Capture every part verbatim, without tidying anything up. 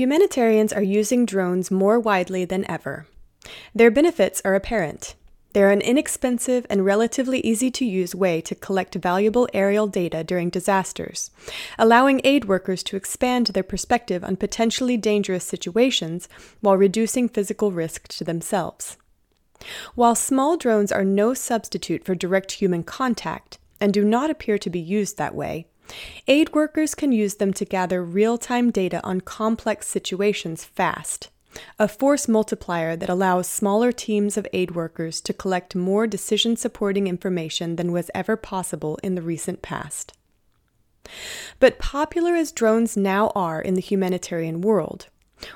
Humanitarians are using drones more widely than ever. Their benefits are apparent. They're an inexpensive and relatively easy-to-use way to collect valuable aerial data during disasters, allowing aid workers to expand their perspective on potentially dangerous situations while reducing physical risk to themselves. While small drones are no substitute for direct human contact and do not appear to be used that way, aid workers can use them to gather real-time data on complex situations fast, a force multiplier that allows smaller teams of aid workers to collect more decision-supporting information than was ever possible in the recent past. But popular as drones now are in the humanitarian world,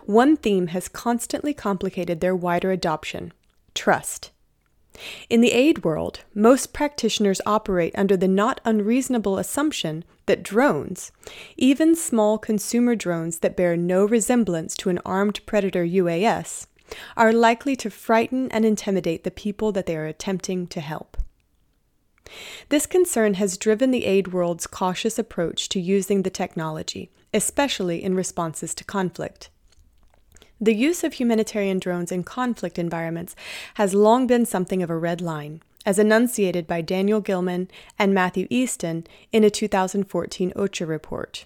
one theme has constantly complicated their wider adoption: trust. In the aid world, most practitioners operate under the not unreasonable assumption that drones, even small consumer drones that bear no resemblance to an armed predator U A S, are likely to frighten and intimidate the people that they are attempting to help. This concern has driven the aid world's cautious approach to using the technology, especially in responses to conflict. The use of humanitarian drones in conflict environments has long been something of a red line, as enunciated by Daniel Gilman and Matthew Easton in a two thousand fourteen OCHA report.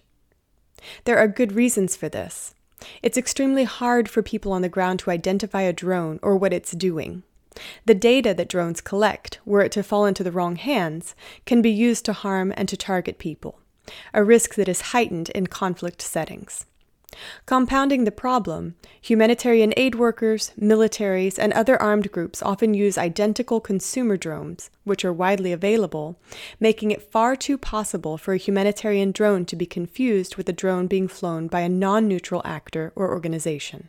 There are good reasons for this. It's extremely hard for people on the ground to identify a drone or what it's doing. The data that drones collect, were it to fall into the wrong hands, can be used to harm and to target people, a risk that is heightened in conflict settings. Compounding the problem, humanitarian aid workers, militaries, and other armed groups often use identical consumer drones, which are widely available, making it far too possible for a humanitarian drone to be confused with a drone being flown by a non-neutral actor or organization.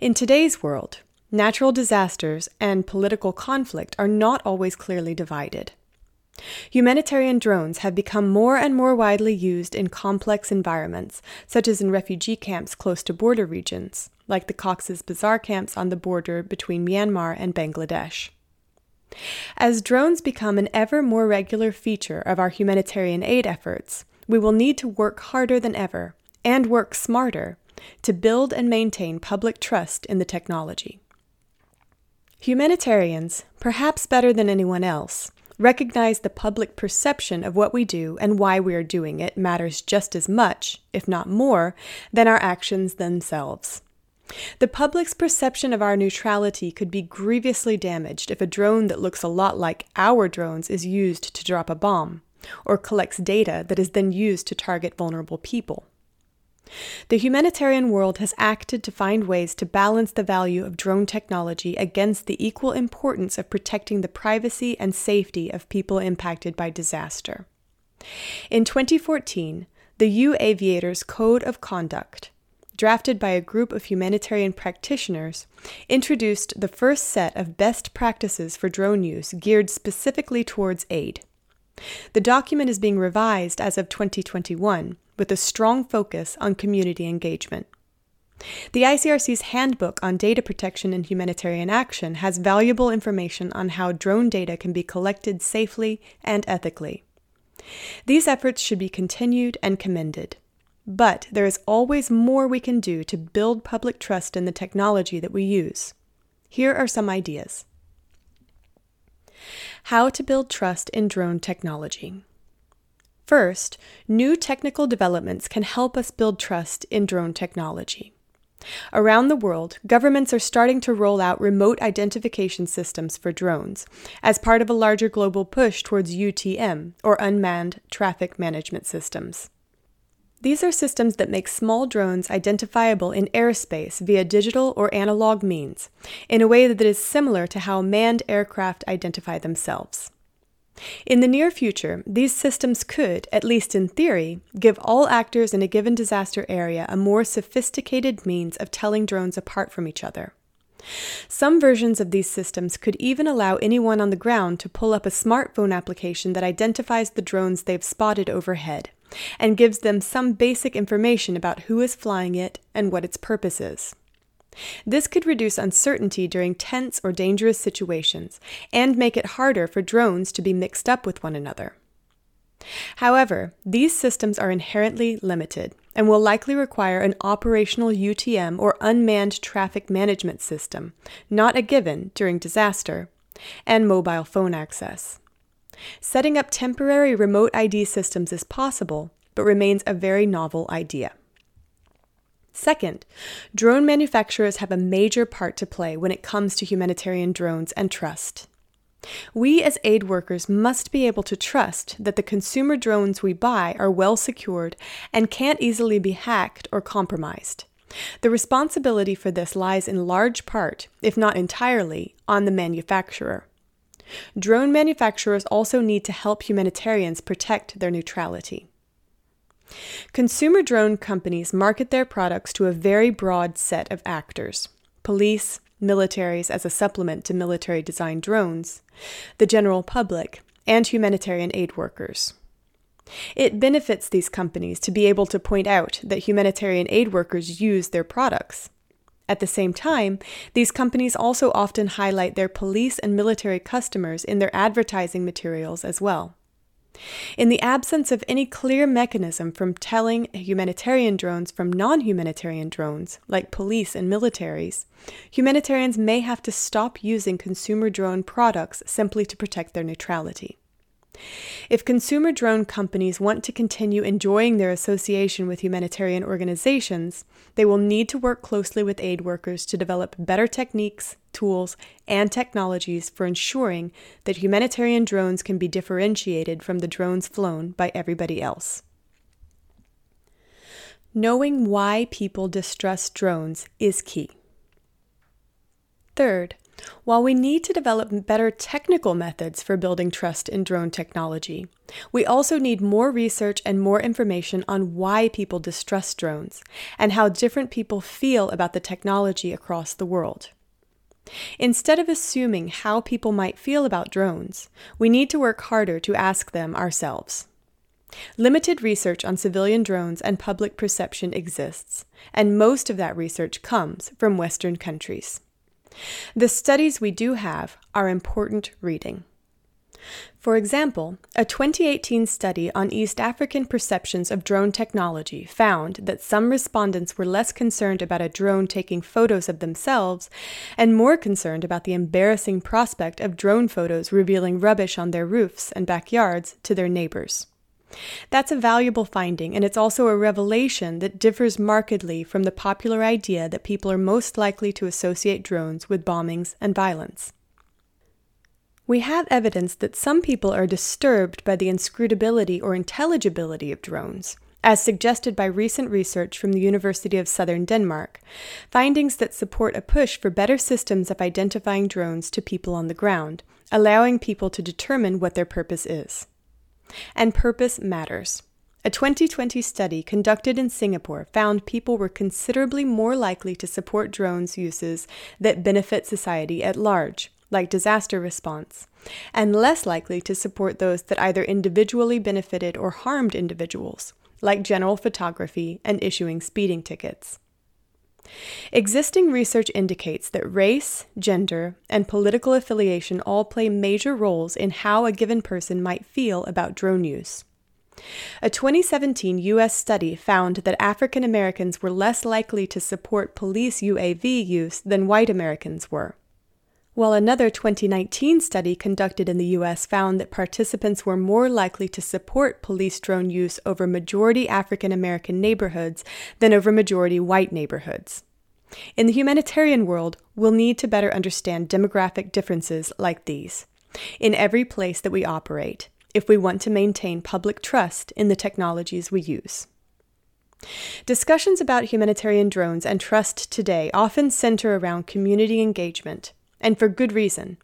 In today's world, natural disasters and political conflict are not always clearly divided. Humanitarian drones have become more and more widely used in complex environments, such as in refugee camps close to border regions, like the Cox's Bazar camps on the border between Myanmar and Bangladesh. As drones become an ever more regular feature of our humanitarian aid efforts, we will need to work harder than ever, and work smarter, to build and maintain public trust in the technology. Humanitarians, perhaps better than anyone else, recognize the public perception of what we do and why we are doing it matters just as much, if not more, than our actions themselves. The public's perception of our neutrality could be grievously damaged if a drone that looks a lot like our drones is used to drop a bomb, or collects data that is then used to target vulnerable people. The humanitarian world has acted to find ways to balance the value of drone technology against the equal importance of protecting the privacy and safety of people impacted by disaster. In twenty fourteen, the UAviator's Code of Conduct, drafted by a group of humanitarian practitioners, introduced the first set of best practices for drone use geared specifically towards aid. The document is being revised as of twenty twenty-one, with a strong focus on community engagement. The I C R C's Handbook on Data Protection and Humanitarian Action has valuable information on how drone data can be collected safely and ethically. These efforts should be continued and commended. But there is always more we can do to build public trust in the technology that we use. Here are some ideas. How to build trust in drone technology. First, new technical developments can help us build trust in drone technology. Around the world, governments are starting to roll out remote identification systems for drones as part of a larger global push towards U T M, or Unmanned Traffic Management Systems. These are systems that make small drones identifiable in airspace via digital or analog means, in a way that is similar to how manned aircraft identify themselves. In the near future, these systems could, at least in theory, give all actors in a given disaster area a more sophisticated means of telling drones apart from each other. Some versions of these systems could even allow anyone on the ground to pull up a smartphone application that identifies the drones they've spotted overhead, and gives them some basic information about who is flying it and what its purpose is. This could reduce uncertainty during tense or dangerous situations, and make it harder for drones to be mixed up with one another. However, these systems are inherently limited, and will likely require an operational U T M or unmanned traffic management system, not a given during disaster, and mobile phone access. Setting up temporary remote I D systems is possible, but remains a very novel idea. Second, drone manufacturers have a major part to play when it comes to humanitarian drones and trust. We as aid workers must be able to trust that the consumer drones we buy are well secured and can't easily be hacked or compromised. The responsibility for this lies in large part, if not entirely, on the manufacturer. Drone manufacturers also need to help humanitarians protect their neutrality. Consumer drone companies market their products to a very broad set of actors: police, militaries as a supplement to military-designed drones, the general public, and humanitarian aid workers. It benefits these companies to be able to point out that humanitarian aid workers use their products. At the same time, these companies also often highlight their police and military customers in their advertising materials as well. In the absence of any clear mechanism from telling humanitarian drones from non-humanitarian drones, like police and militaries, humanitarians may have to stop using consumer drone products simply to protect their neutrality. If consumer drone companies want to continue enjoying their association with humanitarian organizations, they will need to work closely with aid workers to develop better techniques, tools, and technologies for ensuring that humanitarian drones can be differentiated from the drones flown by everybody else. Knowing why people distrust drones is key. Third, while we need to develop better technical methods for building trust in drone technology, we also need more research and more information on why people distrust drones and how different people feel about the technology across the world. Instead of assuming how people might feel about drones, we need to work harder to ask them ourselves. Limited research on civilian drones and public perception exists, and most of that research comes from Western countries. The studies we do have are important reading. For example, a twenty eighteen study on East African perceptions of drone technology found that some respondents were less concerned about a drone taking photos of themselves and more concerned about the embarrassing prospect of drone photos revealing rubbish on their roofs and backyards to their neighbors. That's a valuable finding, and it's also a revelation that differs markedly from the popular idea that people are most likely to associate drones with bombings and violence. We have evidence that some people are disturbed by the inscrutability or intelligibility of drones, as suggested by recent research from the University of Southern Denmark, findings that support a push for better systems of identifying drones to people on the ground, allowing people to determine what their purpose is. And purpose matters. A twenty twenty study conducted in Singapore found people were considerably more likely to support drones' uses that benefit society at large, like disaster response, and less likely to support those that either individually benefited or harmed individuals, like general photography and issuing speeding tickets. Existing research indicates that race, gender, and political affiliation all play major roles in how a given person might feel about drone use. A twenty seventeen U S study found that African Americans were less likely to support police U A V use than white Americans were, while another twenty nineteen study conducted in the U S found that participants were more likely to support police drone use over majority African American neighborhoods than over majority white neighborhoods. In the humanitarian world, we'll need to better understand demographic differences like these in every place that we operate, if we want to maintain public trust in the technologies we use. Discussions about humanitarian drones and trust today often center around community engagement, and for good reason.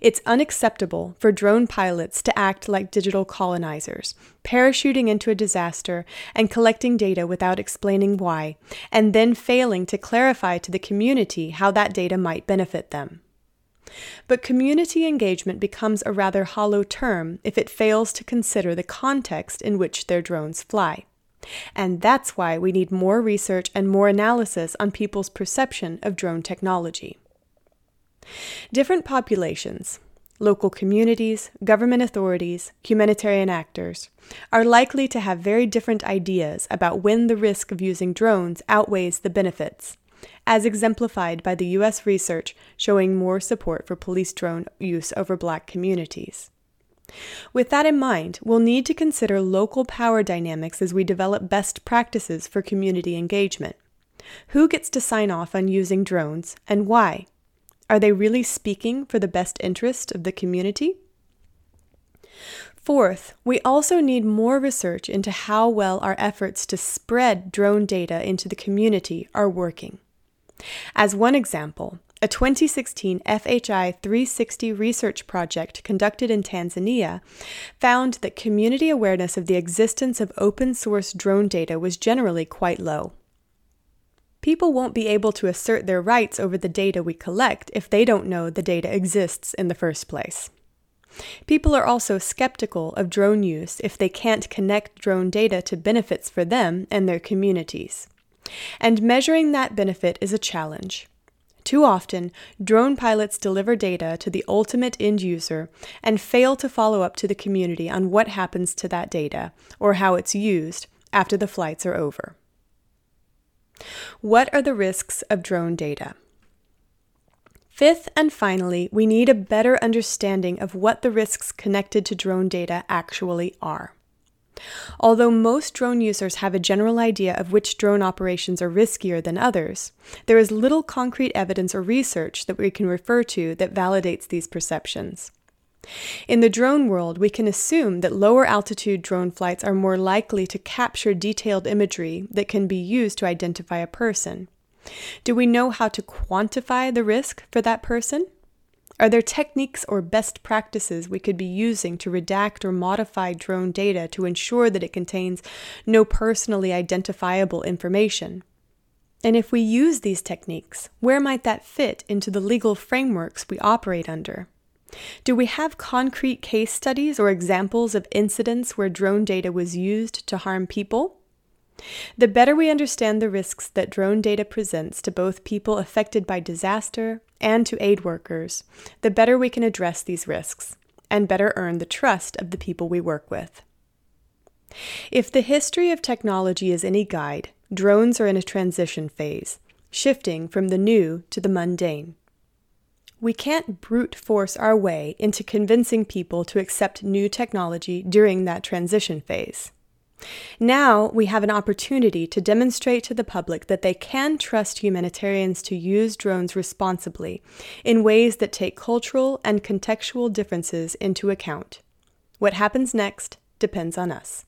It's unacceptable for drone pilots to act like digital colonizers, parachuting into a disaster and collecting data without explaining why, and then failing to clarify to the community how that data might benefit them. But community engagement becomes a rather hollow term if it fails to consider the context in which their drones fly. And that's why we need more research and more analysis on people's perception of drone technology. Different populations, local communities, government authorities, humanitarian actors, are likely to have very different ideas about when the risk of using drones outweighs the benefits, as exemplified by the U S research showing more support for police drone use over Black communities. With that in mind, we'll need to consider local power dynamics as we develop best practices for community engagement. Who gets to sign off on using drones, and why? Are they really speaking for the best interest of the community? Fourth, we also need more research into how well our efforts to spread drone data into the community are working. As one example, a twenty sixteen F H I three sixty research project conducted in Tanzania found that community awareness of the existence of open-source drone data was generally quite low. People won't be able to assert their rights over the data we collect if they don't know the data exists in the first place. People are also skeptical of drone use if they can't connect drone data to benefits for them and their communities. And measuring that benefit is a challenge. Too often, drone pilots deliver data to the ultimate end user and fail to follow up to the community on what happens to that data or how it's used after the flights are over. What are the risks of drone data? Fifth and finally, we need a better understanding of what the risks connected to drone data actually are. Although most drone users have a general idea of which drone operations are riskier than others, there is little concrete evidence or research that we can refer to that validates these perceptions. In the drone world, we can assume that lower altitude drone flights are more likely to capture detailed imagery that can be used to identify a person. Do we know how to quantify the risk for that person? Are there techniques or best practices we could be using to redact or modify drone data to ensure that it contains no personally identifiable information? And if we use these techniques, where might that fit into the legal frameworks we operate under? Do we have concrete case studies or examples of incidents where drone data was used to harm people? The better we understand the risks that drone data presents to both people affected by disaster and to aid workers, the better we can address these risks and better earn the trust of the people we work with. If the history of technology is any guide, drones are in a transition phase, shifting from the new to the mundane. We can't brute force our way into convincing people to accept new technology during that transition phase. Now we have an opportunity to demonstrate to the public that they can trust humanitarians to use drones responsibly in ways that take cultural and contextual differences into account. What happens next depends on us.